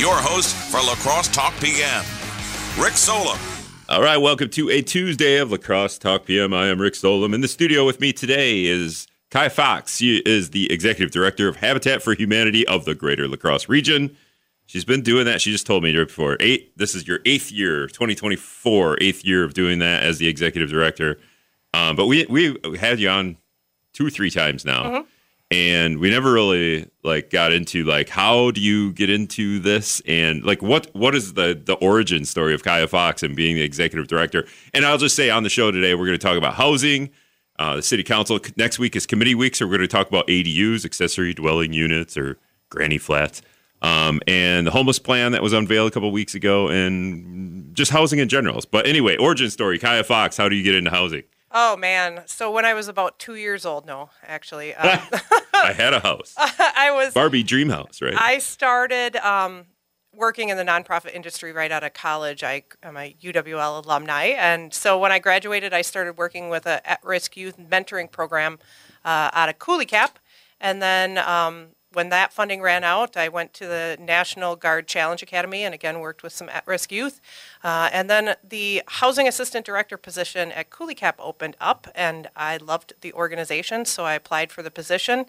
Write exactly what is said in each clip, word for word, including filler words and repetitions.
your host for La Crosse Talk P M, Rick Solem. All right, welcome to a Tuesday of La Crosse Talk P M. I am Rick Solem. In the studio with me today is Kahya Fox. She is the Executive Director of Habitat for Humanity of the Greater La Crosse Region. She's been doing that. She just told me right before. Eight, this is your eighth year, twenty twenty-four, eighth year of doing that as the Executive Director. Um, but we we had you on two or three times now. Mm-hmm. And we never really like got into like how do you get into this and like what what is the the origin story of Kahya Fox and being the executive director. And I'll just say on the show today we're going to talk about housing, uh, the city council. Next week is committee week, so we're going to talk about A D Us, accessory dwelling units or granny flats, um, and the homeless plan that was unveiled a couple of weeks ago, and just housing in general. But anyway, origin story, Kahya Fox. How do you get into housing? Oh, man. So when I was about two years old, no, actually. Um, I had a house. I was Barbie dream house, right? I started um, working in the nonprofit industry right out of college. I am a U W L alumni. And so when I graduated, I started working with an at-risk youth mentoring program uh, out of Couleecap. And then um, when that funding ran out, I went to the National Guard Challenge Academy and again worked with some at-risk youth. Uh, and then the housing assistant director position at Couleecap opened up, and I loved the organization, so I applied for the position.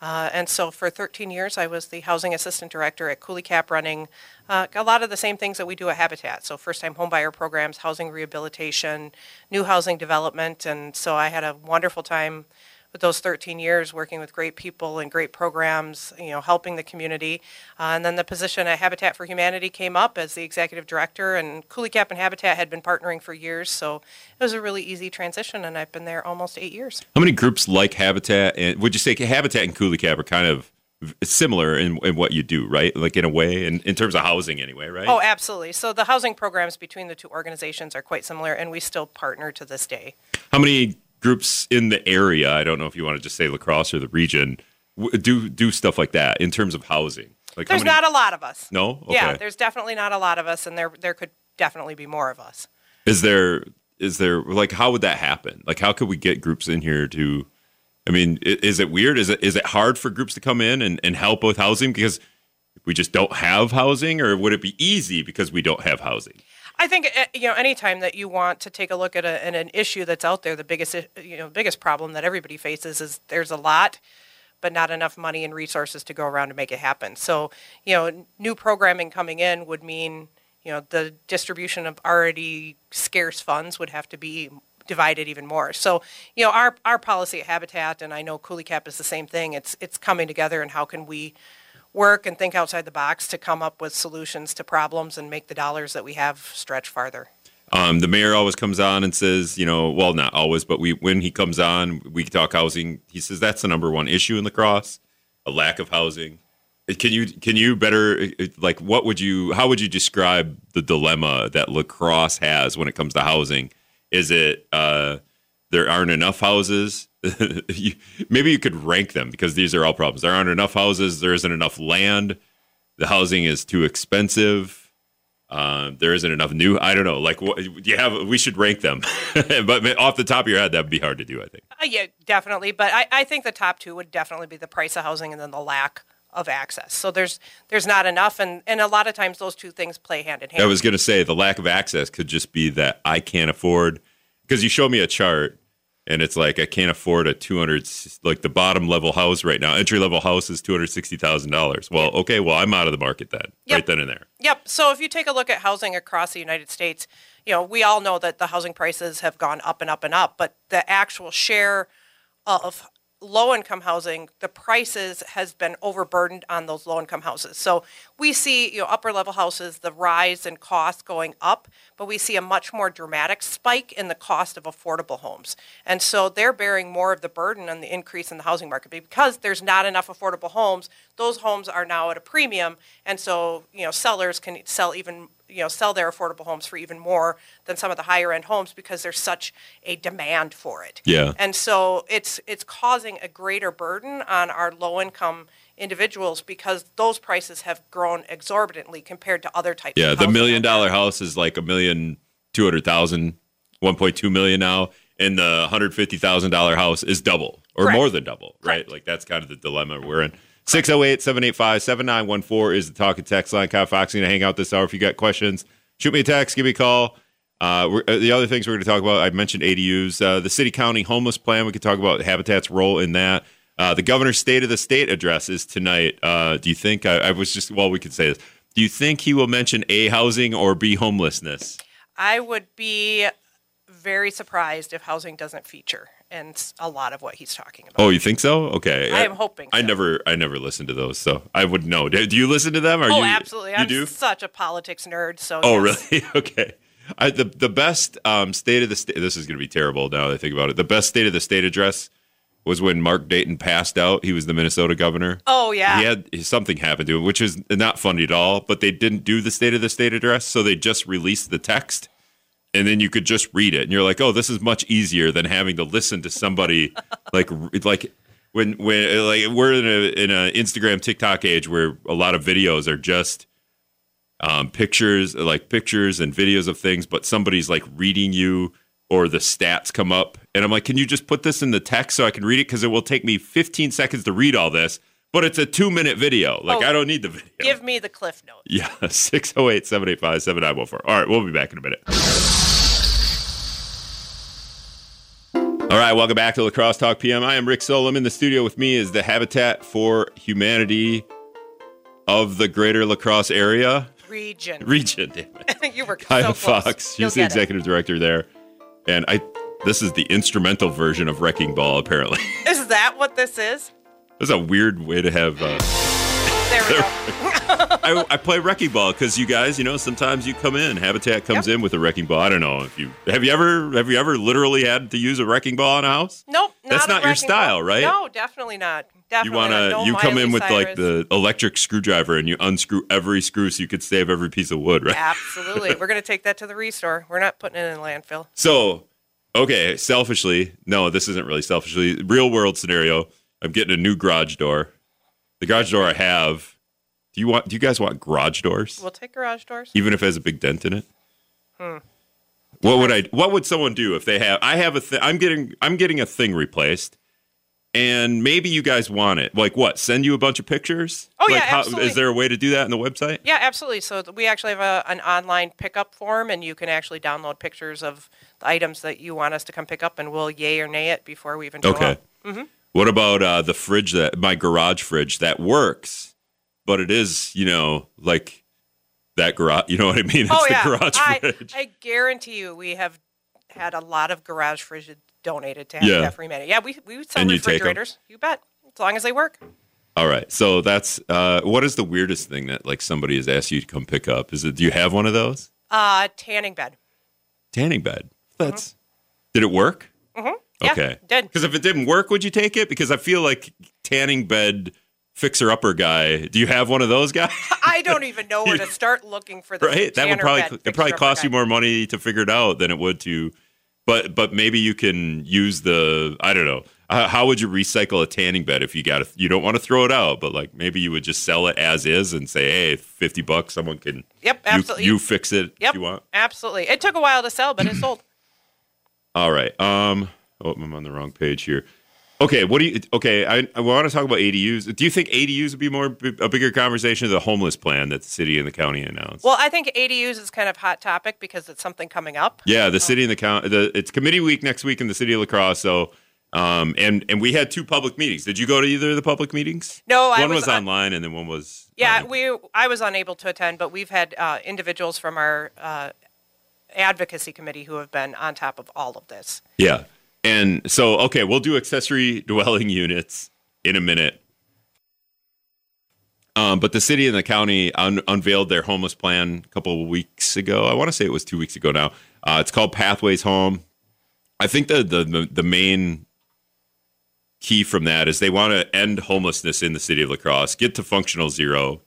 Uh, and so for thirteen years, I was the housing assistant director at Couleecap, running uh, a lot of the same things that we do at Habitat. So first-time homebuyer programs, housing rehabilitation, new housing development. And so I had a wonderful time with those thirteen years working with great people and great programs, you know, helping the community. Uh, and then the position at Habitat for Humanity came up as the executive director, and Couleecap and Habitat had been partnering for years, so it was a really easy transition, and I've been there almost eight years. How many groups like Habitat, and would you say Habitat and Couleecap are kind of similar in, in what you do, right? Like in a way, in, in terms of housing anyway, right? Oh, absolutely. So the housing programs between the two organizations are quite similar, and we still partner to this day. How many groups in the area, I don't know if you want to just say La Crosse or the region, do do stuff like that in terms of housing? Like there's not a lot of us. No? Okay. Yeah, there's definitely not a lot of us, and there there could definitely be more of us. Is there, is there, like, how would that happen? Like, how could we get groups in here to, I mean, is it weird? Is it is it hard for groups to come in and, and help with housing because we just don't have housing, or would it be easy because we don't have housing? I think, you know, anytime that you want to take a look at, a, at an issue that's out there, the biggest, you know, biggest problem that everybody faces is there's a lot, but not enough money and resources to go around to make it happen. So, you know, new programming coming in would mean, you know, the distribution of already scarce funds would have to be divided even more. So, you know, our, our policy at Habitat, and I know Couleecap is the same thing, it's it's coming together, and how can we work and think outside the box to come up with solutions to problems and make the dollars that we have stretch farther. Um, the mayor always comes on and says, you know, well, not always, but we, when he comes on, we talk housing. He says that's the number one issue in La Crosse, a lack of housing. Can you, can you better, like, what would you, how would you describe the dilemma that La Crosse has when it comes to housing? Is it uh, there aren't enough houses? you, maybe you could rank them, because these are all problems. There aren't enough houses. There isn't enough land. The housing is too expensive. Um, there isn't enough new. I don't know. Like, what, you have, we should rank them. But off the top of your head, that'd be hard to do, I think. Uh, yeah, definitely. But I, I think the top two would definitely be the price of housing and then the lack of access. So there's there's not enough, and, and a lot of times those two things play hand in hand. I was going to say the lack of access could just be that I can't afford, because you show me a chart, and it's like, I can't afford a two hundred, like the bottom level house right now. Entry level house is two hundred sixty thousand dollars. Well, okay, well, I'm out of the market then, yep. Right then and there. Yep. So if you take a look at housing across the United States, you know, we all know that the housing prices have gone up and up and up, but the actual share of low-income housing, the prices has been overburdened on those low-income houses. So we see, you know, upper-level houses, the rise in costs going up, but we see a much more dramatic spike in the cost of affordable homes. And so they're bearing more of the burden on the increase in the housing market, because there's not enough affordable homes. Those homes are now at a premium, and so, you know, sellers can sell even, you know, sell their affordable homes for even more than some of the higher end homes, because there's such a demand for it. Yeah. And so it's it's causing a greater burden on our low income individuals, because those prices have grown exorbitantly compared to other types yeah, of houses. Yeah, the million dollar house is like a million two hundred thousand, one point two million now, and the hundred fifty thousand dollar house is double or Correct. More than double, right? Correct. Like that's kind of the dilemma we're in. six oh eight, seven eight five, seven nine one four is the talk and text line. Kahya Fox, going to hang out this hour. If you got questions, shoot me a text, give me a call. Uh, we're, the other things we're going to talk about, I mentioned A D Us, uh, the city-county homeless plan. We could talk about Habitat's role in that. Uh, the governor's State of the State address is tonight. Uh, do you think, I, I was just, well, we could say this. Do you think he will mention A, housing, or B, homelessness? I would be very surprised if housing doesn't feature in a lot of what he's talking about. Oh, you think so? Okay. I am hoping so. I never I never listened to those, so I wouldn't know. Do you listen to them? Or oh, you, absolutely. You I'm do? such a politics nerd. So Oh, yes. Really? Okay. I, the the best um, State of the State, this is going to be terrible now that I think about it, the best State of the State address was when Mark Dayton passed out. He was the Minnesota governor. Oh, yeah. He had something happened to him, which is not funny at all, but they didn't do the State of the State address, so they just released the text, and then you could just read it, and you're like, oh, this is much easier than having to listen to somebody like like when when like we're in a in a Instagram, TikTok age where a lot of videos are just um, pictures, like pictures and videos of things, but somebody's like reading you or the stats come up. And I'm like, can you just put this in the text so I can read it? Because it will take me fifteen seconds to read all this, but it's a two-minute video. Like, oh, I don't need the video. Give me the cliff notes. Yeah, six oh eight, seven eight five, seven nine one four. All right, we'll be back in a minute. All right, welcome back to La Crosse Talk P M. I am Rick Solem. In the studio with me is the Habitat for Humanity of the greater La Crosse area. Region. Region, damn it. You were so Kahya Fox. She's the executive it. director there. And I, this is the instrumental version of Wrecking Ball, apparently. Is that what this is? That's a weird way to have... Uh, there we go. I, I play Wrecking Ball because you guys, you know, sometimes you come in, Habitat comes yep. in with a Wrecking Ball. I don't know if you... Have you ever Have you ever literally had to use a Wrecking Ball in a house? Nope. Not That's not your style, ball. right? No, definitely not. Definitely you wanna, not. No you come in with Cyrus. like the electric screwdriver and you unscrew every screw so you could save every piece of wood, right? Absolutely. We're going to take that to the ReStore. We're not putting it in a landfill. So, okay, selfishly, no, this isn't really selfishly. Real world scenario, I'm getting a new garage door. The garage door I have, do you want? Do you guys want garage doors? We'll take garage doors. Even if it has a big dent in it? Hmm. What would I, what would someone do if they have, I have a thing, I'm getting, I'm getting a thing replaced. And maybe you guys want it. Like what? Send you a bunch of pictures? Oh, like yeah, how, absolutely. Is there a way to do that on the website? Yeah, absolutely. So we actually have a, an online pickup form, and you can actually download pictures of the items that you want us to come pick up, and we'll yay or nay it before we even show okay. up. Mm-hmm. What about uh, the fridge, that my garage fridge, that works, but it is, you know, like that garage, you know what I mean? It's oh, yeah. the garage I, fridge. I guarantee you we have had a lot of garage fridges donated to Habitat yeah. for Humanity. Yeah, we we sell and refrigerators. You, you bet, as long as they work. All right, so that's uh, what is the weirdest thing that like somebody has asked you to come pick up? Is it? Do you have one of those? Uh, tanning bed. Tanning bed. That's. Mm-hmm. Did it work? Mm-hmm. Okay. Yeah, did. Because if it didn't work, would you take it? Because I feel like tanning bed fixer upper guy. Do you have one of those guys? I don't even know where to start looking for the right. That would probably it probably cost you more money to figure it out than it would to. But but maybe you can use the, I don't know, uh, how would you recycle a tanning bed if you got to, you don't want to throw it out, but like maybe you would just sell it as is and say, hey, fifty bucks, someone can, yep, absolutely. You, you fix it yep, if you want. Absolutely. It took a while to sell, but it sold. All right. Um, oh, I'm on the wrong page here. Okay, what do you, okay, I, I want to talk about A D Us. Do you think A D Us would be more a bigger conversation of the homeless plan that the city and the county announced? Well, I think A D Us is kind of a hot topic because it's something coming up. Yeah, the oh. city and the county, the, it's committee week next week in the city of La Crosse, so, um, and, and we had two public meetings. Did you go to either of the public meetings? No, I One was, was online un- and then one was... Yeah, um, we. I was unable to attend, but we've had uh, individuals from our uh, advocacy committee who have been on top of all of this. Yeah. And so, okay, we'll do accessory dwelling units in a minute. Um, but the city and the county un- unveiled their homeless plan a couple of weeks ago. I want to say it was two weeks ago now. Uh, it's called Pathways Home. I think the, the the main key from that is they want to end homelessness in the city of La Crosse, get to functional zero.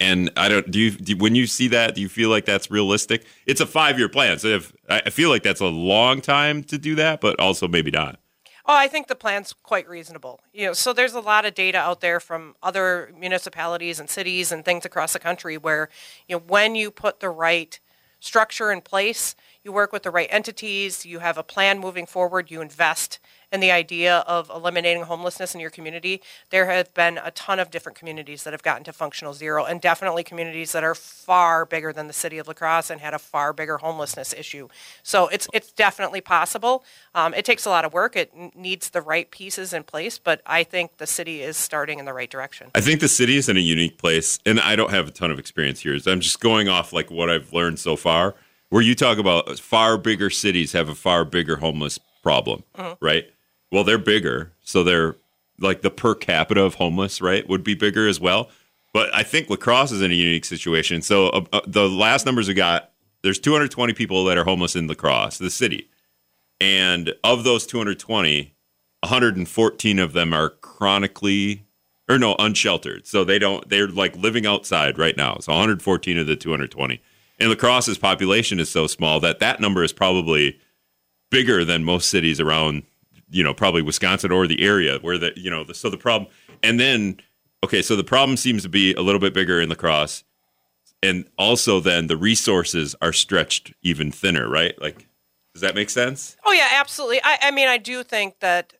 And I don't do you do, when you see that, do you feel like that's realistic? It's a five-year plan, so if, I feel like that's a long time to do that, but also maybe not. Oh, I think the plan's quite reasonable. You know, so there's a lot of data out there from other municipalities and cities and things across the country where, you know, when you put the right structure in place, you work with the right entities, you have a plan moving forward, you invest in the idea of eliminating homelessness in your community. There have been a ton of different communities that have gotten to Functional Zero, and definitely communities that are far bigger than the city of La Crosse and had a far bigger homelessness issue. So it's it's definitely possible. Um, it takes a lot of work. It needs the right pieces in place, but I think the city is starting in the right direction. I think the city is in a unique place, and I don't have a ton of experience here. I'm just going off like what I've learned so far, where you talk about far bigger cities have a far bigger homeless problem, mm-hmm. right? Well, they're bigger, so they're like the per capita of homeless, right, would be bigger as well. But I think La Crosse is in a unique situation. So uh, uh, the last numbers we got, there's two hundred twenty people that are homeless in La Crosse, the city. And of those two hundred twenty, one hundred fourteen of them are chronically, or no, unsheltered. So they don't, they're like living outside right now. So one hundred fourteen of the two hundred twenty. And La Crosse's population is so small that that number is probably bigger than most cities around, you know, probably Wisconsin or the area where the, you know, the, so the problem, and then, okay, so the problem seems to be a little bit bigger in La Crosse. And also then the resources are stretched even thinner, right? Like, does that make sense? Oh yeah, absolutely. I, I mean, I do think that,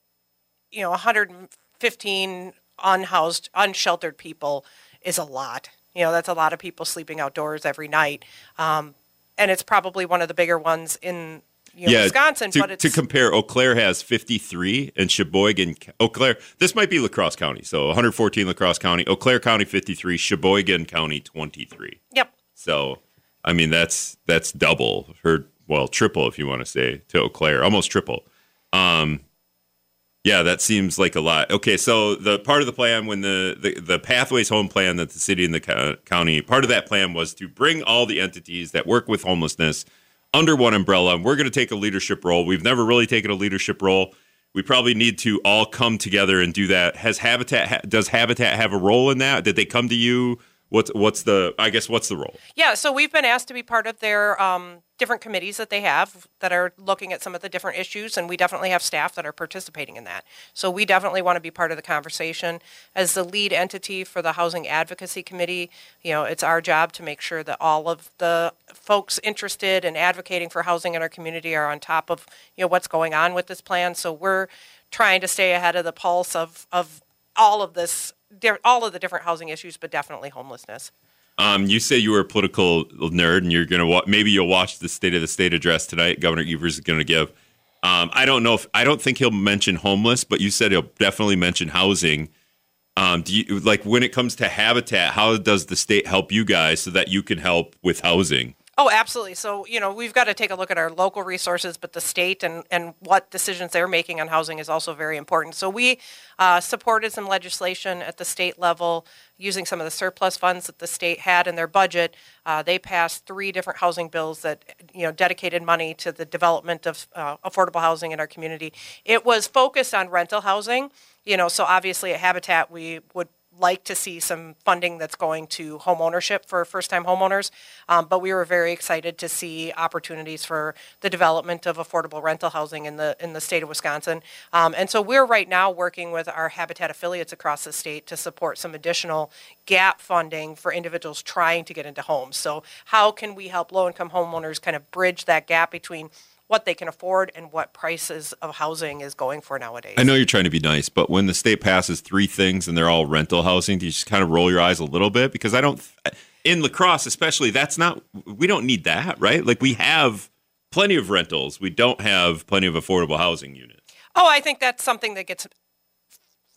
you know, one hundred fifteen unhoused, unsheltered people is a lot. You know, that's a lot of people sleeping outdoors every night. Um, and it's probably one of the bigger ones in you know, yeah, Wisconsin. To, but it's, to compare, Eau Claire has fifty-three and Sheboygan, Eau Claire, this might be La Crosse County. So one hundred fourteen La Crosse County, Eau Claire County fifty-three, Sheboygan County twenty-three. Yep. So, I mean, that's that's double, or well, triple if you want to say, to Eau Claire, almost triple. Um Yeah, that seems like a lot. Okay, so the part of the plan when the, the, the Pathways Home plan that the city and the co- county, part of that plan was to bring all the entities that work with homelessness under one umbrella, and we're going to take a leadership role. We've never really taken a leadership role. We probably need to all come together and do that. Has Habitat ha- does Habitat have a role in that? Did they come to you? What's what's the I guess what's the role? Yeah, so we've been asked to be part of their um, different committees that they have that are looking at some of the different issues, and we definitely have staff that are participating in that. So we definitely want to be part of the conversation as the lead entity for the Housing Advocacy Committee. You know, it's our job to make sure that all of the folks interested in advocating for housing in our community are on top of you know what's going on with this plan. So we're trying to stay ahead of the pulse of of all of this. All of the different housing issues, but definitely homelessness. Um, you say you were a political nerd, and you're gonna wa- maybe you'll watch the State of the State address tonight. Governor Evers is gonna give. Um, I don't know if I don't think he'll mention homeless, but you said he'll definitely mention housing. Um, do you like when it comes to Habitat? How does the state help you guys so that you can help with housing? Oh, absolutely. So, you know, we've got to take a look at our local resources, but the state and, and what decisions they're making on housing is also very important. So we uh, supported some legislation at the state level using some of the surplus funds that the state had in their budget. Uh, they passed three different housing bills that, you know, dedicated money to the development of uh, affordable housing in our community. It was focused on rental housing, you know, so obviously at Habitat we would like to see some funding that's going to home ownership for first-time homeowners, um, but we were very excited to see opportunities for the development of affordable rental housing in the in the state of Wisconsin. Um, and so we're right now working with our Habitat affiliates across the state to support some additional gap funding for individuals trying to get into homes. So how can we help low-income homeowners kind of bridge that gap between what they can afford and what prices of housing is going for nowadays? I know you're trying to be nice, but when the state passes three things and they're all rental housing, do you just kind of roll your eyes a little bit? Because I don't, in La Crosse especially, that's not, we don't need that, right? Like we have plenty of rentals. We don't have plenty of affordable housing units. Oh, I think that's something that gets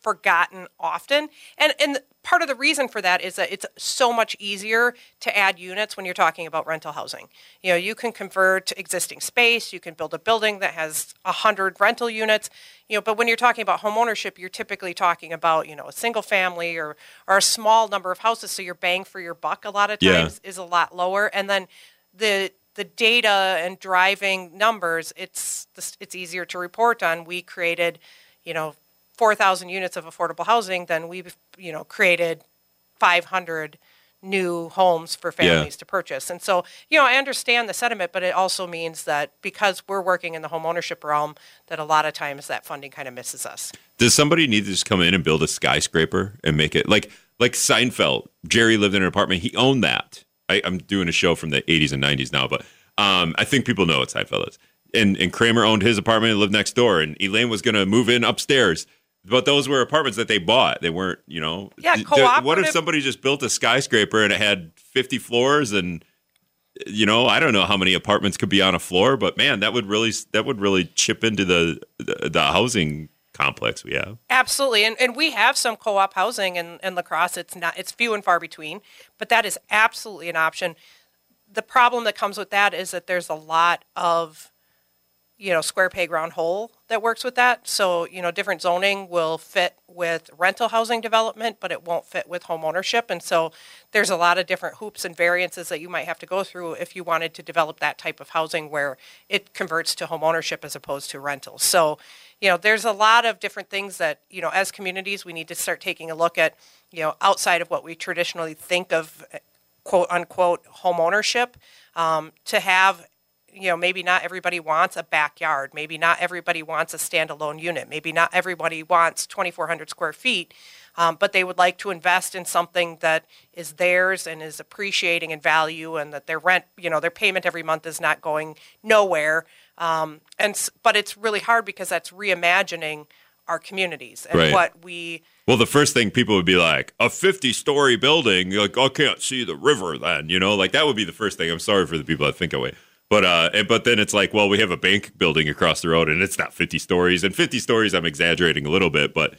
forgotten often. And and part of the reason for that is that it's so much easier to add units when you're talking about rental housing. You know, you can convert existing space, you can build a building that has one hundred rental units, you know, but when you're talking about home ownership, you're typically talking about, you know, a single family or, or a small number of houses, so your bang for your buck a lot of times yeah. is a lot lower. And then the the data and driving numbers, it's it's easier to report on. We created, you know, four thousand units of affordable housing, then we've, you know, created five hundred new homes for families yeah. to purchase. And so, you know, I understand the sentiment, but it also means that because we're working in the home ownership realm, that a lot of times that funding kind of misses us. Does somebody need to just come in and build a skyscraper and make it like, like Seinfeld? Jerry lived in an apartment. He owned that. I, I'm doing a show from the eighties and nineties now, but Um, I think people know what Seinfeld is. And and Kramer owned his apartment and lived next door, and Elaine was going to move in upstairs. But those were apartments that they bought. They weren't, you know. Yeah, cooperative. What if somebody just built a skyscraper and it had fifty floors and, you know, I don't know how many apartments could be on a floor, but man, that would really that would really chip into the the, the housing complex we have. Absolutely. And and we have some co-op housing in, in La Crosse. It's not it's few and far between, but that is absolutely an option. The problem that comes with that is that there's a lot of, you know, square peg round hole that works with that. So, you know, different zoning will fit with rental housing development, but it won't fit with home ownership. And so there's a lot of different hoops and variances that you might have to go through if you wanted to develop that type of housing where it converts to home ownership as opposed to rental. So, you know, there's a lot of different things that, you know, as communities, we need to start taking a look at, you know, outside of what we traditionally think of, quote unquote, home ownership, um, to have, you know, maybe not everybody wants a backyard. Maybe not everybody wants a standalone unit. Maybe not everybody wants twenty-four hundred square feet, um, but they would like to invest in something that is theirs and is appreciating in value, and that their rent, you know, their payment every month is not going nowhere. Um, and but it's really hard because that's reimagining our communities and right. what we. Well, the first thing people would be like, a fifty-story building. You're like, I can't see the river. Then you know, like that would be the first thing. I'm sorry for the people that think that way. But uh, but then it's like, well, we have a bank building across the road, and it's not fifty stories. And fifty stories, I'm exaggerating a little bit, but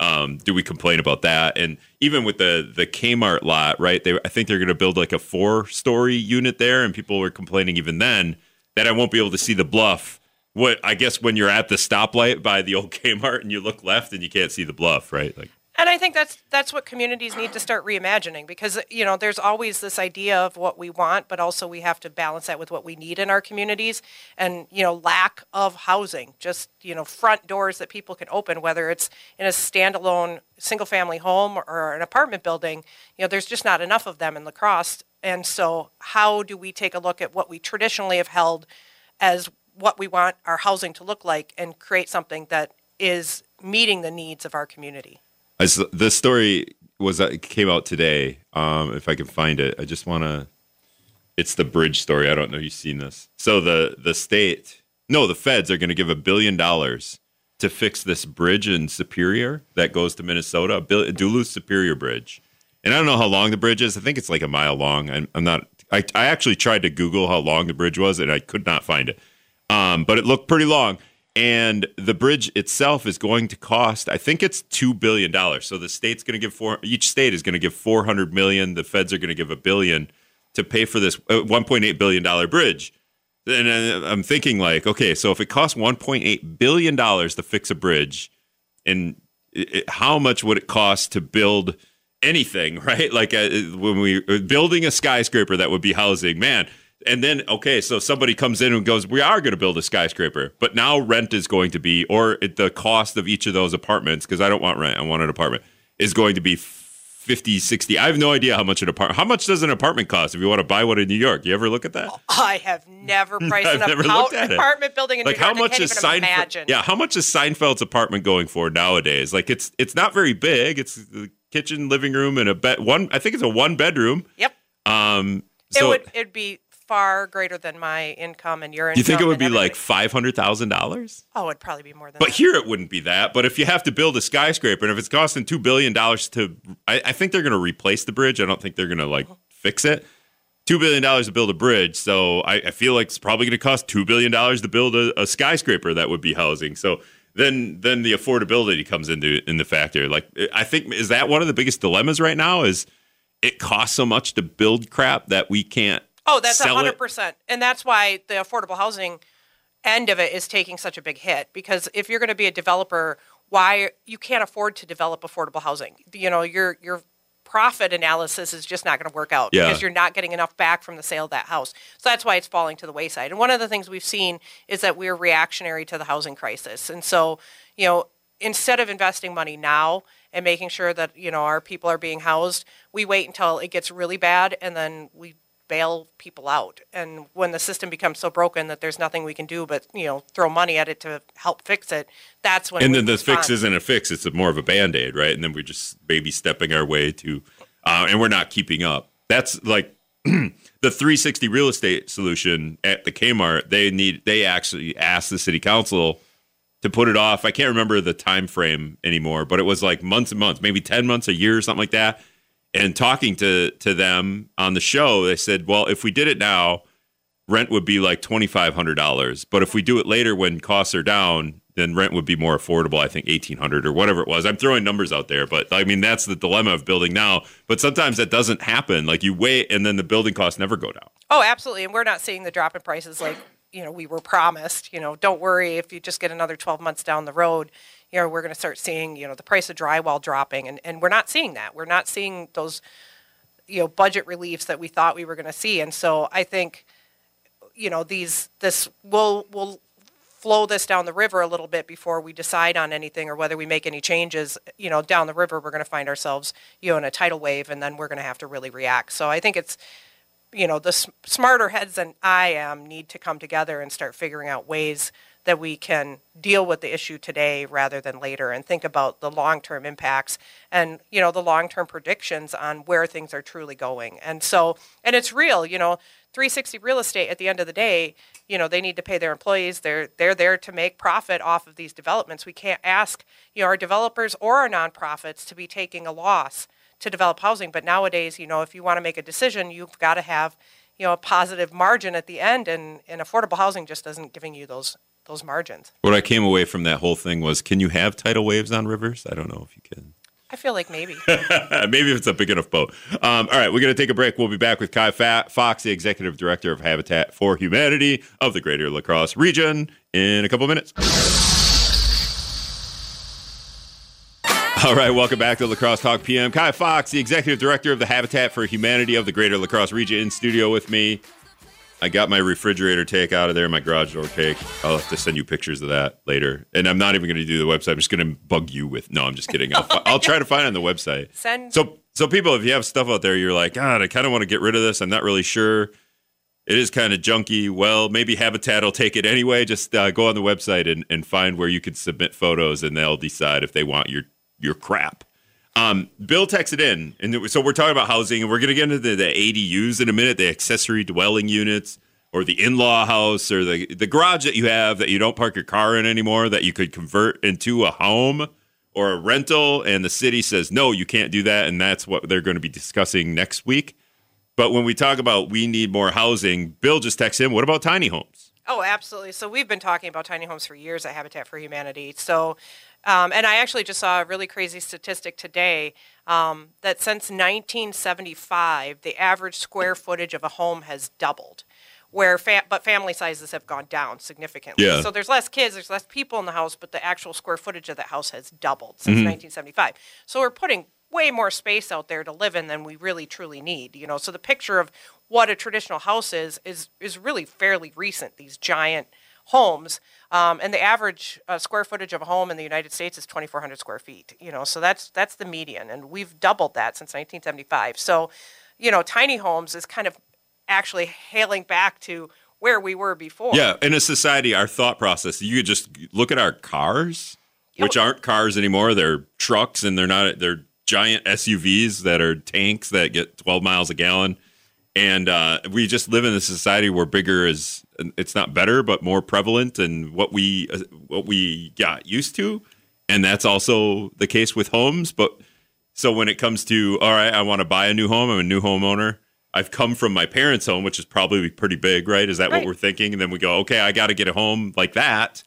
um, do we complain about that? And even with the the Kmart lot, right? They, I think they're going to build like a four story unit there, and people were complaining even then that I won't be able to see the bluff. What I guess when you're at the stoplight by the old Kmart and you look left and you can't see the bluff, right? Like. And I think that's that's what communities need to start reimagining, because, you know, there's always this idea of what we want, but also we have to balance that with what we need in our communities. And, you know, lack of housing, just, you know, front doors that people can open, whether it's in a standalone single family home or an apartment building, you know, there's just not enough of them in La Crosse. And so how do we take a look at what we traditionally have held as what we want our housing to look like and create something that is meeting the needs of our community? As the story was uh, came out today, um, if I can find it, I just want to. It's the bridge story. I don't know if you've seen this. So the the state, no, the feds are going to give a billion dollars to fix this bridge in Superior that goes to Minnesota, Bill, Duluth Superior Bridge. And I don't know how long the bridge is. I think it's like a mile long. I'm, I'm not. I I actually tried to Google how long the bridge was, and I could not find it. Um, but it looked pretty long. And the bridge itself is going to cost, I think it's two billion dollars. So the state's going to give four, each state is going to give four hundred million dollars. The feds are going to give a billion to pay for this one point eight billion dollars bridge. And I'm thinking like, okay, so if it costs one point eight billion dollars to fix a bridge, and it, how much would it cost to build anything, right? Like a, when we building a skyscraper that would be housing, man. And then, okay, so somebody comes in and goes, we are going to build a skyscraper, but now rent is going to be, or the cost of each of those apartments, because I don't want rent, I want an apartment, is going to be fifty, sixty. I have no idea how much an apartment, how much does an apartment cost if you want to buy one in New York? You ever look at that? I have never priced an apartment building in New York. Like how much is Seinfeld, yeah, how much is Seinfeld's apartment going for nowadays? Like it's it's not very big. It's the kitchen, living room, and a bed, one, I think it's a one bedroom. Yep. Um, so, it would, it'd be far greater than my income and your income. You think it would be everything. Like five hundred thousand dollars? Oh, it'd probably be more than but that. But here it wouldn't be that. But if you have to build a skyscraper, and if it's costing two billion dollars to, I, I think they're going to replace the bridge. I don't think they're going to, like, fix it. two billion dollars to build a bridge. So I, I feel like it's probably going to cost two billion dollars to build a, a skyscraper that would be housing. So then then the affordability comes into in the factor. Like, I think, is that one of the biggest dilemmas right now is it costs so much to build crap that we can't. Oh, that's one hundred percent. It. And that's why the affordable housing end of it is taking such a big hit, because if you're going to be a developer, why you can't afford to develop affordable housing. You know, your your profit analysis is just not going to work out yeah. because you're not getting enough back from the sale of that house. So that's why it's falling to the wayside. And one of the things we've seen is that we're reactionary to the housing crisis. And so, you know, instead of investing money now and making sure that, you know, our people are being housed, we wait until it gets really bad and then we bail people out. And when the system becomes so broken that there's nothing we can do but, you know, throw money at it to help fix it, that's when. And then the fix isn't a fix, it's a more of a Band-Aid, right? And then we're just baby stepping our way to, uh, and we're not keeping up. That's like the three sixty real estate solution at the Kmart, they need they actually asked the city council to put it off. I can't remember the time frame anymore, but it was like months and months, maybe ten months, a year or something like that. And talking to to them on the show, they said, well, if we did it now, rent would be like twenty-five hundred dollars. But if we do it later when costs are down, then rent would be more affordable, I think eighteen hundred dollars or whatever it was. I'm throwing numbers out there, but I mean, that's the dilemma of building now. But sometimes that doesn't happen. Like you wait and then the building costs never go down. Oh, absolutely. And we're not seeing the drop in prices like, you know, we were promised. You know, don't worry if you just get another twelve months down the road, you know, we're going to start seeing, you know, the price of drywall dropping. And, and we're not seeing that. We're not seeing those, you know, budget reliefs that we thought we were going to see. And so I think, you know, these, this will, will, flow this down the river a little bit before we decide on anything or whether we make any changes. You know, down the river, we're going to find ourselves, you know, in a tidal wave, and then we're going to have to really react. So I think it's, you know, the s- smarter heads than I am need to come together and start figuring out ways that we can deal with the issue today rather than later and think about the long-term impacts and, you know, the long-term predictions on where things are truly going. And so, and it's real, you know, three sixty Real Estate, at the end of the day, you know, they need to pay their employees. They're they're there to make profit off of these developments. We can't ask, you know, our developers or our nonprofits to be taking a loss to develop housing. But nowadays, you know, if you want to make a decision, you've got to have, you know, a positive margin at the end, and, and affordable housing just isn't giving you those those margins. What I came away from that whole thing was, can you have tidal waves on rivers? I don't know if you can. I feel like maybe. Maybe if it's a big enough boat. Um, all right, we're going to take a break. We'll be back with Kahya Fox, the Executive Director of Habitat for Humanity of the Greater La Crosse region, in a couple minutes. All right, welcome back to La Crosse Talk P M. Kahya Fox, the Executive Director of the Habitat for Humanity of the Greater La Crosse region, in studio with me. I got my refrigerator take out of there, my garage door take. I'll have to send you pictures of that later. And I'm not even going to do the website. I'm just going to bug you with, no, I'm just kidding. I'll, I'll try to find it on the website. Send. So, so people, if you have stuff out there, you're like, God, I kind of want to get rid of this. I'm not really sure. It is kind of junky. Well, maybe Habitat will take it anyway. Just uh, go on the website and, and find where you can submit photos, and they'll decide if they want your, your crap. Um, Bill texted in, and so we're talking about housing, and we're going to get into the, the A D Us in a minute, the accessory dwelling units, or the in-law house, or the, the garage that you have that you don't park your car in anymore, that you could convert into a home or a rental, and the city says, no, you can't do that, and that's what they're going to be discussing next week. But when we talk about we need more housing, Bill just texted in, what about tiny homes? Oh, absolutely. So we've been talking about tiny homes for years at Habitat for Humanity. So Um, and I actually just saw a really crazy statistic today um, that since nineteen seventy-five, the average square footage of a home has doubled, where fa- but family sizes have gone down significantly. Yeah. So there's less kids, there's less people in the house, but the actual square footage of that house has doubled since mm-hmm. nineteen seventy-five. So we're putting way more space out there to live in than we really truly need, you know. So the picture of what a traditional house is is is really fairly recent. These giant homes, um, and the average uh, square footage of a home in the United States is twenty-four hundred square feet, you know, so that's that's the median, and we've doubled that since nineteen seventy-five. So, you know, tiny homes is kind of actually hailing back to where we were before. Yeah, in a society, our thought process, you could just look at our cars, which aren't cars anymore, they're trucks, and they're not, they're giant S U Vs that are tanks that get twelve miles a gallon. And uh, we just live in a society where bigger is, it's not better, but more prevalent, and what we uh, what we got used to. And that's also the case with homes. But so when it comes to, all right, I want to buy a new home, I'm a new homeowner. I've come from my parents' home, which is probably pretty big, right? Is that right, what we're thinking? And then we go, okay, I got to get a home like that.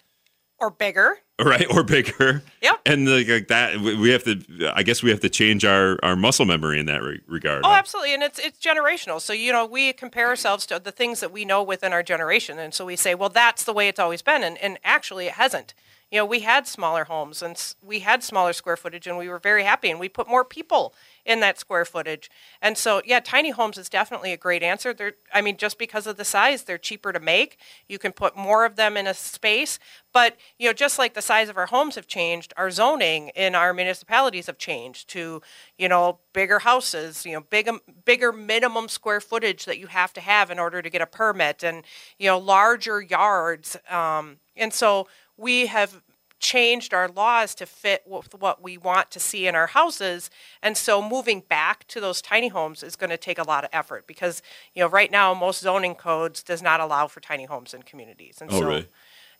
Or bigger. Right, or bigger. Yeah. And like, like that, we have to, I guess we have to change our, our muscle memory in that re- regard. Oh, huh? Absolutely. And it's it's generational. So, you know, we compare ourselves to the things that we know within our generation. And so we say, well, that's the way it's always been. And, and actually, it hasn't. You know, we had smaller homes, and we had smaller square footage, and we were very happy. And we put more people in that square footage. And so, yeah, tiny homes is definitely a great answer. They're, I mean, just because of the size, they're cheaper to make. You can put more of them in a space. But, you know, just like the size of our homes have changed, our zoning in our municipalities have changed to, you know, bigger houses, you know, big, bigger minimum square footage that you have to have in order to get a permit, and, you know, larger yards. Um, and so we have changed our laws to fit with what we want to see in our houses. And so moving back to those tiny homes is going to take a lot of effort because, you know, right now most zoning codes does not allow for tiny homes in communities. And oh, so really?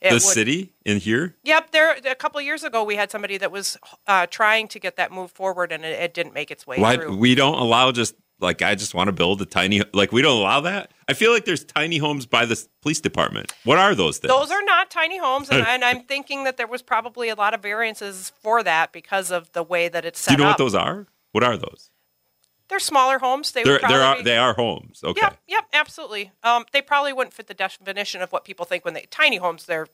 The would, city in here? Yep. There, a couple of years ago, we had somebody that was uh, trying to get that moved forward, and it, it didn't make its way Why, through. We don't allow just, like, I just want to build a tiny, like, we don't allow that? I feel like there's tiny homes by the police department. What are those things? Those are not tiny homes, and, and I'm thinking that there was probably a lot of variances for that because of the way that it's set up. Do you know up. what those are? What are those? They're smaller homes. They there, probably, there are they are homes. Okay. Yep. Yep. Absolutely. Um, they probably wouldn't fit the definition of what people think when they tiny homes. They're,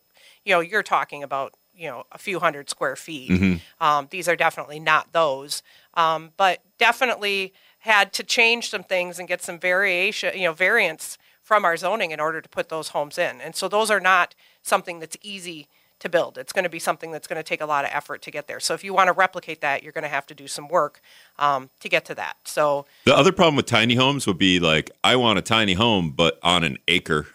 you know, you're talking about you know a few hundred square feet. Mm-hmm. Um, these are definitely not those. Um, but definitely had to change some things and get some variation, you know, variance from our zoning in order to put those homes in. And so those are not something that's easy to build. It's going to be something that's going to take a lot of effort to get there. So if you want to replicate that, you're going to have to do some work um, to get to that. So the other problem with tiny homes would be like, I want a tiny home, but on an acre.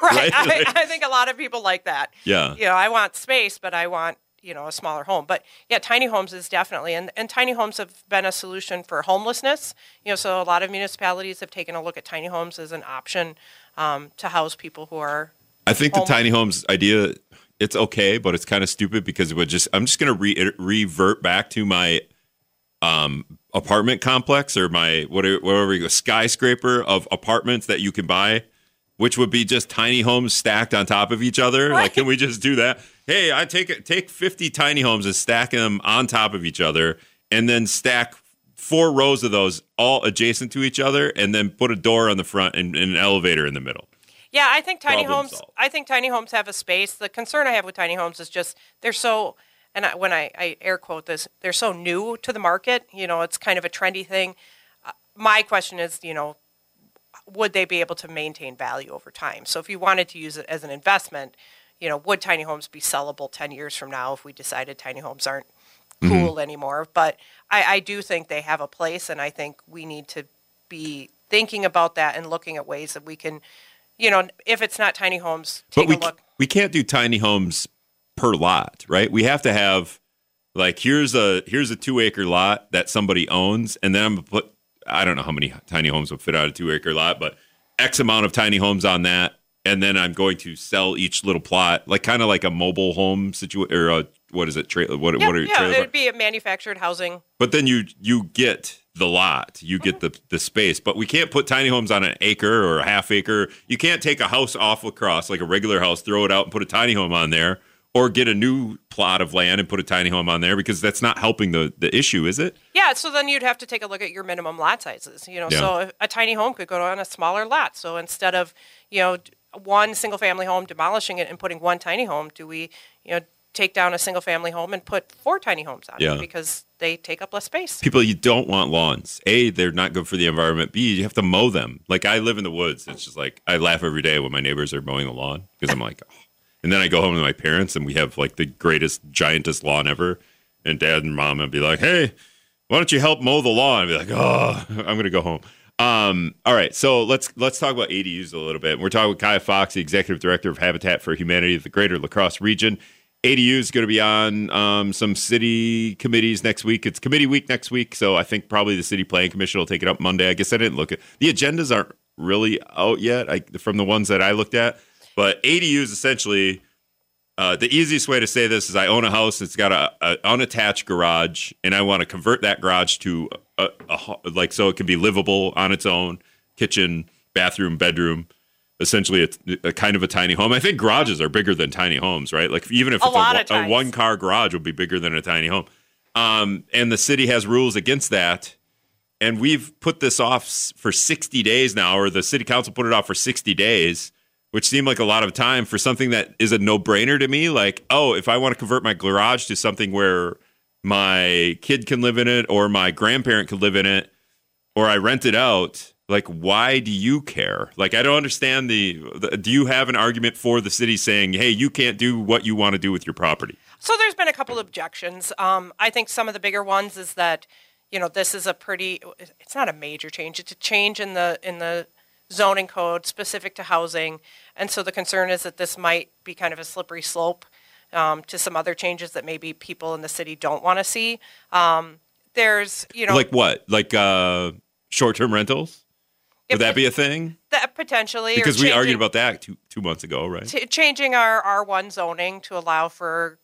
Right. right? I, like, I think a lot of people like that. Yeah. You know, I want space, but I want, you know, a smaller home. But yeah, tiny homes is definitely, and, and tiny homes have been a solution for homelessness. You know, so a lot of municipalities have taken a look at tiny homes as an option um, to house people who are I think homeless. The tiny homes idea, it's okay, but it's kind of stupid because it would just, I'm just going to re- revert back to my um, apartment complex or my, whatever, whatever you go, skyscraper of apartments that you can buy, which would be just tiny homes stacked on top of each other. Right. Like, can we just do that? Hey, I take take fifty tiny homes and stack them on top of each other and then stack four rows of those all adjacent to each other and then put a door on the front and, and an elevator in the middle. Yeah, I think tiny Problem homes. Solved. I think tiny homes have a space. The concern I have with tiny homes is just they're so, and I, when I, I air quote this, they're so new to the market. You know, it's kind of a trendy thing. Uh, my question is, you know, would they be able to maintain value over time? So if you wanted to use it as an investment, you know, would tiny homes be sellable ten years from now if we decided tiny homes aren't cool mm-hmm. anymore? But I, I do think they have a place, and I think we need to be thinking about that and looking at ways that we can. You know, if it's not tiny homes, take but we, a look. We can't do tiny homes per lot, right? We have to have, like, here's a here's a two-acre lot that somebody owns, and then I'm going to put, I don't know how many tiny homes would fit on a two-acre lot, but X amount of tiny homes on that, and then I'm going to sell each little plot, like kind of like a mobile home situation, or a, what is it, trailer? What, yeah, what are, yeah trailer it would be a manufactured housing. But then you you get the lot, you get the, the space, but we can't put tiny homes on an acre or a half acre. You can't take a house off La Crosse, like a regular house, throw it out and put a tiny home on there, or get a new plot of land and put a tiny home on there, because that's not helping the, the issue, is it? Yeah, so then you'd have to take a look at your minimum lot sizes, you know, yeah. So a tiny home could go on a smaller lot. So instead of, you know, one single family home, demolishing it and putting one tiny home, do we, you know, take down a single family home and put four tiny homes on yeah. it because they take up less space. People, you don't want lawns. A, they're not good for the environment. B, you have to mow them. Like, I live in the woods. It's just like, I laugh every day when my neighbors are mowing the lawn because I'm like, oh. And then I go home to my parents and we have like the greatest, giantest lawn ever. And dad and mom would be like, hey, why don't you help mow the lawn? I'd be like, oh, I'm going to go home. Um, all right, so let's let's talk about A D Us a little bit. We're talking with Kahya Fox, the Executive Director of Habitat for Humanity of the Greater La Crosse Region. A D U is going to be on um, some city committees next week. It's committee week next week, so I think probably the City Planning Commission will take it up Monday. I guess I didn't look at the agendas aren't really out yet I, from the ones that I looked at, but A D U is essentially uh, the easiest way to say this is I own a house that's got an unattached garage, and I want to convert that garage to a, a, a like so it can be livable on its own, kitchen, bathroom, bedroom. Essentially, a, a kind of a tiny home. I think garages are bigger than tiny homes, right? Like, even if it's a, a, a one-car garage, would be bigger than a tiny home. Um, and the city has rules against that. And we've put this off for sixty days now, or the city council put it off for sixty days, which seemed like a lot of time for something that is a no-brainer to me. Like, oh, if I want to convert my garage to something where my kid can live in it, or my grandparent could live in it, or I rent it out. Like, why do you care? Like, I don't understand the, the, do you have an argument for the city saying, hey, you can't do what you want to do with your property? So there's been a couple of objections. Um, I think some of the bigger ones is that, you know, this is a pretty, it's not a major change. It's a change in the, in the zoning code specific to housing. And so the concern is that this might be kind of a slippery slope. um, to some other changes that maybe people in the city don't want to see. Um, there's, you know. Like what? Like uh, short-term rentals? Would that be a thing? That potentially. Because we changing, argued about that two, two months ago, right? T- changing our R one zoning to allow for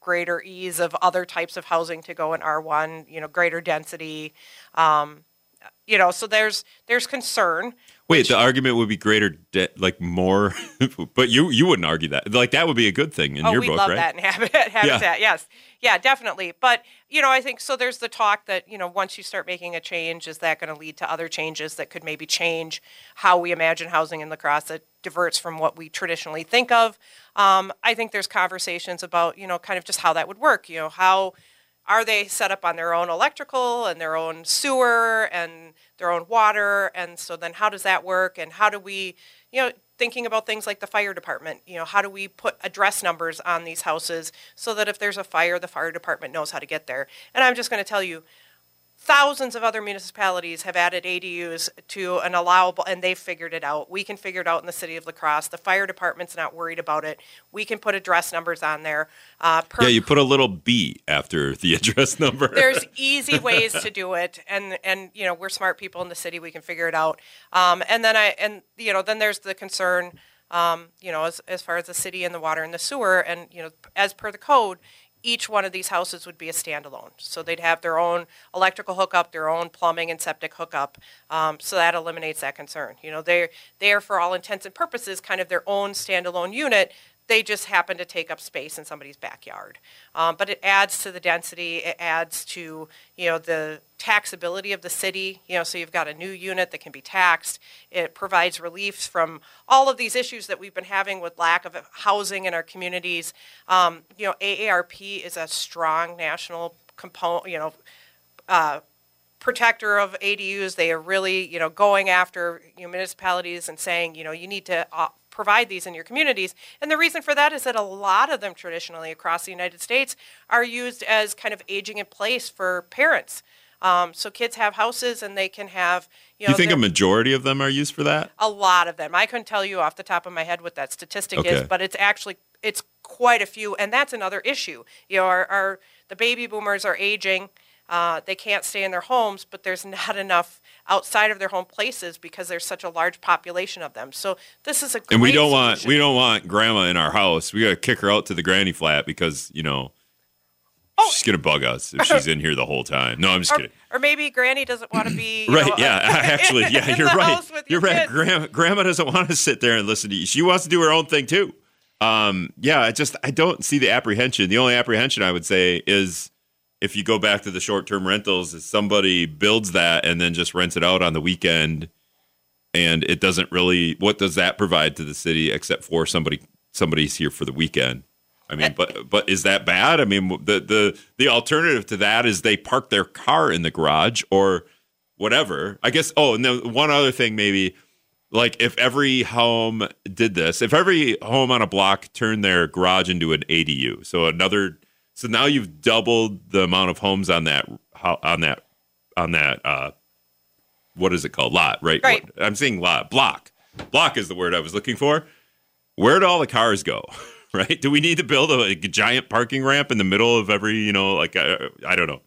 greater ease of other types of housing to go in R one, you know, greater density. Um, you know, so there's there's concern. Wait, which, the argument would be greater, de- like more, but you you wouldn't argue that. Like that would be a good thing in oh, your book, right? Oh, we love that in Habitat, Habitat yeah. yes. Yeah, definitely. But, you know, I think so there's the talk that, you know, once you start making a change, is that going to lead to other changes that could maybe change how we imagine housing in La Crosse that diverts from what we traditionally think of? Um, I think there's conversations about, you know, kind of just how that would work. You know, how are they set up on their own electrical and their own sewer and their own water? And so then how does that work? And how do we, you know, thinking about things like the fire department, you know, how do we put address numbers on these houses so that if there's a fire, the fire department knows how to get there? And I'm just going to tell you, thousands of other municipalities have added A D Us to an allowable, and they've figured it out. We can figure it out in the city of La Crosse. The fire department's not worried about it. We can put address numbers on there. Uh, per yeah, you put a little B after the address number. There's easy ways to do it, and and you know we're smart people in the city. We can figure it out. Um, and then I and you know then there's the concern, um, you know, as as far as the city and the water and the sewer, and you know as per the code. Each one of these houses would be a standalone. So they'd have their own electrical hookup, their own plumbing and septic hookup. Um, so that eliminates that concern. You know, they're, they're, for all intents and purposes, kind of their own standalone unit. They just happen to take up space in somebody's backyard. Um, but it adds to the density. It adds to, you know, the taxability of the city. You know, so you've got a new unit that can be taxed. It provides relief from all of these issues that we've been having with lack of housing in our communities. Um, you know, A A R P is a strong national component, you know, uh, protector of A D Us. They are really, you know, going after you know, municipalities and saying, you know, you need to uh, provide these in your communities. And the reason for that is that a lot of them traditionally across the United States are used as kind of aging in place for parents. Um, so kids have houses and they can have, you know. You think a majority of them are used for that? A lot of them. I couldn't tell you off the top of my head what that statistic okay. is, but it's actually, it's quite a few. And that's another issue. You know, our, our the baby boomers are aging. Uh, they can't stay in their homes, but there's not enough outside of their home places because there's such a large population of them. So this is a great and we don't solution. want we don't want grandma in our house. We gotta kick her out to the granny flat because you know oh. she's gonna bug us if she's in here the whole time. No, I'm just or, kidding. Or maybe granny doesn't want to be you right. Know, yeah, actually, yeah, you're right. You're your right. Grandma, grandma doesn't want to sit there and listen to you. She wants to do her own thing too. Um, yeah, I just I don't see the apprehension. The only apprehension I would say is. If you go back to the short-term rentals, is somebody builds that and then just rents it out on the weekend, and it doesn't really. What does that provide to the city except for somebody? Somebody's here for the weekend. I mean, but but is that bad? I mean, the the the alternative to that is they park their car in the garage or whatever. I guess. Oh, and then one other thing, maybe like if every home did this, if every home on a block turned their garage into an A D U, so another. So now you've doubled the amount of homes on that on that on that uh, what is it called lot right? right. What, I'm saying lot block block is the word I was looking for. Where do all the cars go? Right? Do we need to build a, a giant parking ramp in the middle of every you know like uh, I don't know.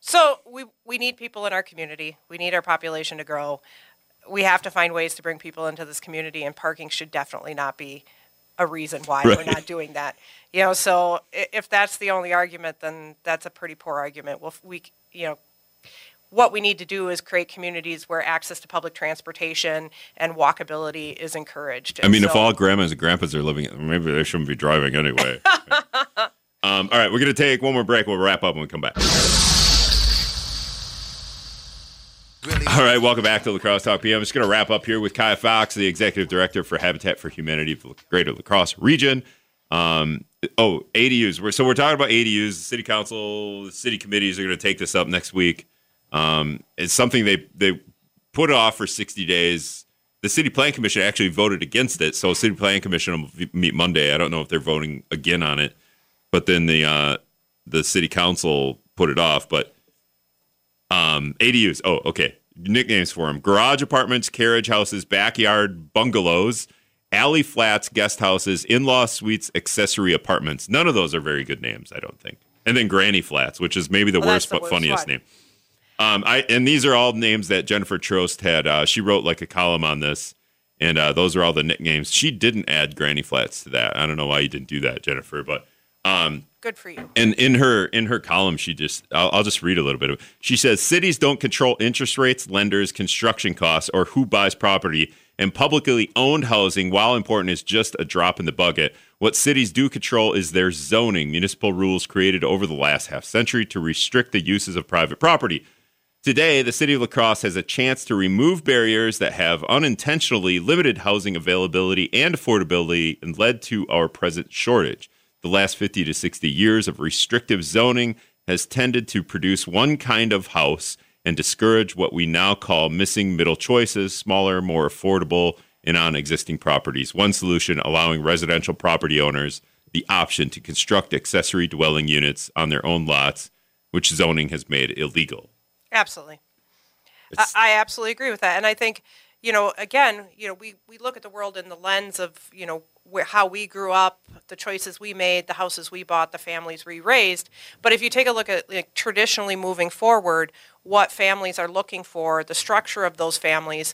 So we we need people in our community. We need our population to grow. We have to find ways to bring people into this community, and parking should definitely not be a reason why right. we're not doing that. You know, so if that's the only argument, then that's a pretty poor argument. Well, we, you know, what we need to do is create communities where access to public transportation and walkability is encouraged. I mean, so, if all grandmas and grandpas are living, maybe they shouldn't be driving anyway. um, all right, we're going to take one more break. We'll wrap up when we come back. All right, welcome back to La Crosse Talk P M. I'm just going to wrap up here with Kahya Fox, the Executive Director for Habitat for Humanity for the Greater La Crosse Region. Um, oh, A D Us. We're, so we're talking about A D Us. The city council, the city committees are going to take this up next week. Um, it's something they, they put off for sixty days. The City Plan Commission actually voted against it. So City Plan Commission will meet Monday. I don't know if they're voting again on it. But then the uh, the city council put it off. But um, A D Us. Oh, okay. Nicknames for them. Garage apartments, carriage houses, backyard bungalows. alley flats, guest houses, in-law suites, accessory apartments. None of those are very good names, I don't think. And then granny flats, which is maybe the well, worst but funniest one. name. Um, I and these are all names that Jennifer Trost had. Uh, she wrote like a column on this, and uh, those are all the nicknames. She didn't add granny flats to that. I don't know why you didn't do that, Jennifer, but um, good for you. And in her in her column, she just I'll, I'll just read a little bit of it. She says cities don't control interest rates, lenders, construction costs, or who buys property. And publicly owned housing, while important, is just a drop in the bucket. What cities do control is their zoning, municipal rules created over the last half century to restrict the uses of private property. Today, the city of La Crosse has a chance to remove barriers that have unintentionally limited housing availability and affordability and led to our present shortage. The last fifty to sixty years of restrictive zoning has tended to produce one kind of house and discourage what we now call missing middle choices, smaller, more affordable, and on existing properties. One solution, allowing residential property owners the option to construct accessory dwelling units on their own lots, which zoning has made illegal. Absolutely. It's- I absolutely agree with that. And I think, you know, again, you know, we, we look at the world in the lens of, you know, where, how we grew up, the choices we made, the houses we bought, the families we raised. But if you take a look at, like, traditionally moving forward, what families are looking for, the structure of those families,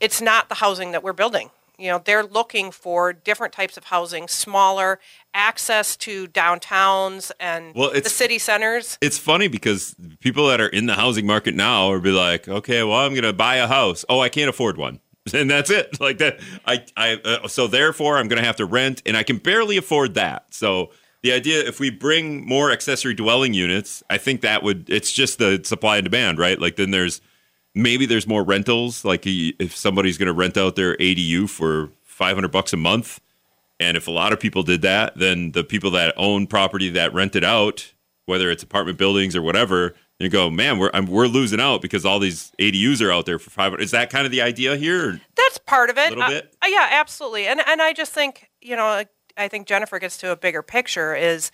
it's not the housing that we're building. You know, they're looking for different types of housing, smaller, access to downtowns and well, the city centers. It's funny because people that are in the housing market now are be like, okay, well, I'm going to buy a house. Oh, I can't afford one. And that's it. Like that. I, I, uh, so therefore, I'm going to have to rent, and I can barely afford that. So the idea, if we bring more accessory dwelling units, I think that would. It's just the supply and demand, right? Like then there's maybe there's more rentals. Like if somebody's going to rent out their A D U for five hundred bucks a month, and if a lot of people did that, then the people that own property that rent it out, whether it's apartment buildings or whatever, you go, man, we're I'm, we're losing out because all these A D Us are out there for five hundred. Is that kind of the idea here? That's part of it. A little uh, bit. Yeah, absolutely. And and I just think, you know, I think Jennifer gets to a bigger picture is,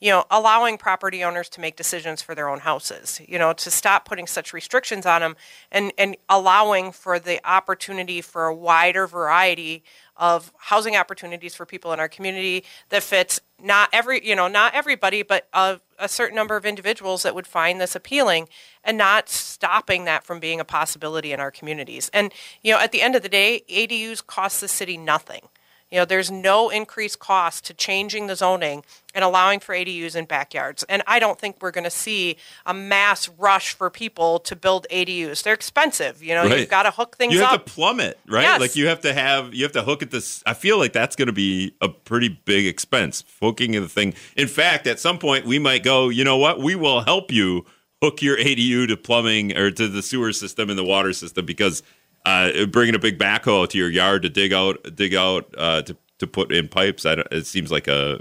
you know, allowing property owners to make decisions for their own houses, you know, to stop putting such restrictions on them and, and allowing for the opportunity for a wider variety of housing opportunities for people in our community that fits not every, you know, not everybody, but a, a certain number of individuals that would find this appealing, and not stopping that from being a possibility in our communities. And, you know, at the end of the day, A D Us cost the city nothing. You know, there's no increased cost to changing the zoning and allowing for A D Us in backyards. And I don't think we're going to see a mass rush for people to build A D Us. They're expensive. You know, right. You've got to hook things up. You have up. to plummet, right? Yes. Like you have to have, you have to hook at this. I feel like that's going to be a pretty big expense, hooking at the thing. In fact, at some point we might go, you know what, we will help you hook your A D U to plumbing or to the sewer system and the water system, because Uh, bringing a big backhoe to your yard to dig out, dig out uh, to to put in pipes. I don't, it seems like a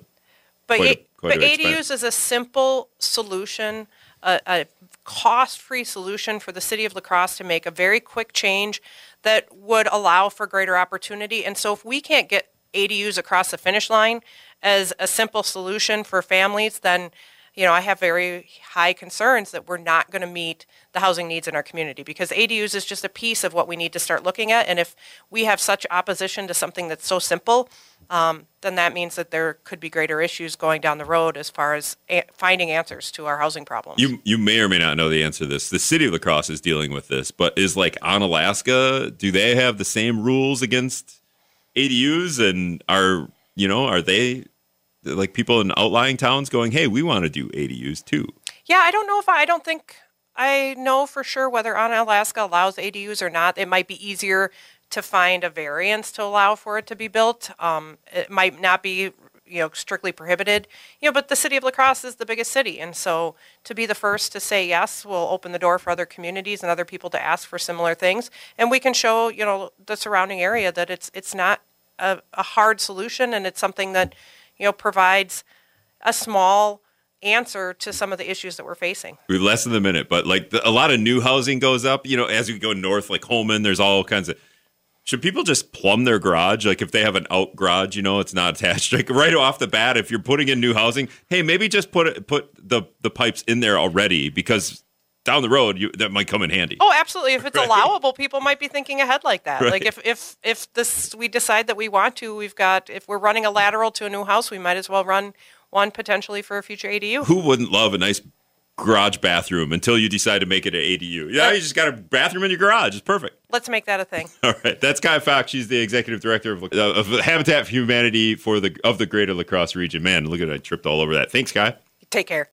but quite it, a, quite but a A D Us is a simple solution, a, a cost-free solution for the city of La Crosse to make a very quick change that would allow for greater opportunity. And so, if we can't get A D Us across the finish line as a simple solution for families, then you know, I have very high concerns that we're not going to meet the housing needs in our community, because A D Us is just a piece of what we need to start looking at. And if we have such opposition to something that's so simple, um, then that means that there could be greater issues going down the road as far as a- finding answers to our housing problems. You you may or may not know the answer to this. The city of La Crosse is dealing with this, but is like Onalaska, do they have the same rules against A D Us? And are, you know, are they... like people in outlying towns going, hey, we want to do A D Us too? Yeah, I don't know if I, I don't think I know for sure whether Onalaska allows A D Us or not. It might be easier to find a variance to allow for it to be built. Um, it might not be, you know, strictly prohibited, you know, but the city of La Crosse is the biggest city. And so to be the first to say, yes, we'll open the door for other communities and other people to ask for similar things. And we can show, you know, the surrounding area that it's, it's not a, a hard solution. And it's something that, you know, provides a small answer to some of the issues that we're facing. We're less than a minute, but like the, a lot of new housing goes up, you know, as we go north, like Holman, there's all kinds of, should people just plumb their garage? Like if they have an out garage, you know, it's not attached, like right off the bat, if you're putting in new housing, hey, maybe just put it, put the, the pipes in there already, because down the road, you, that might come in handy. Oh, absolutely. If it's right? allowable, people might be thinking ahead like that. Right. Like if, if, if this, we decide that we want to, we've got, if we're running a lateral to a new house, we might as well run one potentially for a future A D U. Who wouldn't love a nice garage bathroom until you decide to make it an A D U? Yeah, you just got a bathroom in your garage. It's perfect. Let's make that a thing. All right. That's Kahya Fox. She's the executive director of, uh, of Habitat for Humanity for the of the greater La Crosse region. Man, look at it. I tripped all over that. Thanks, Kahya. Take care.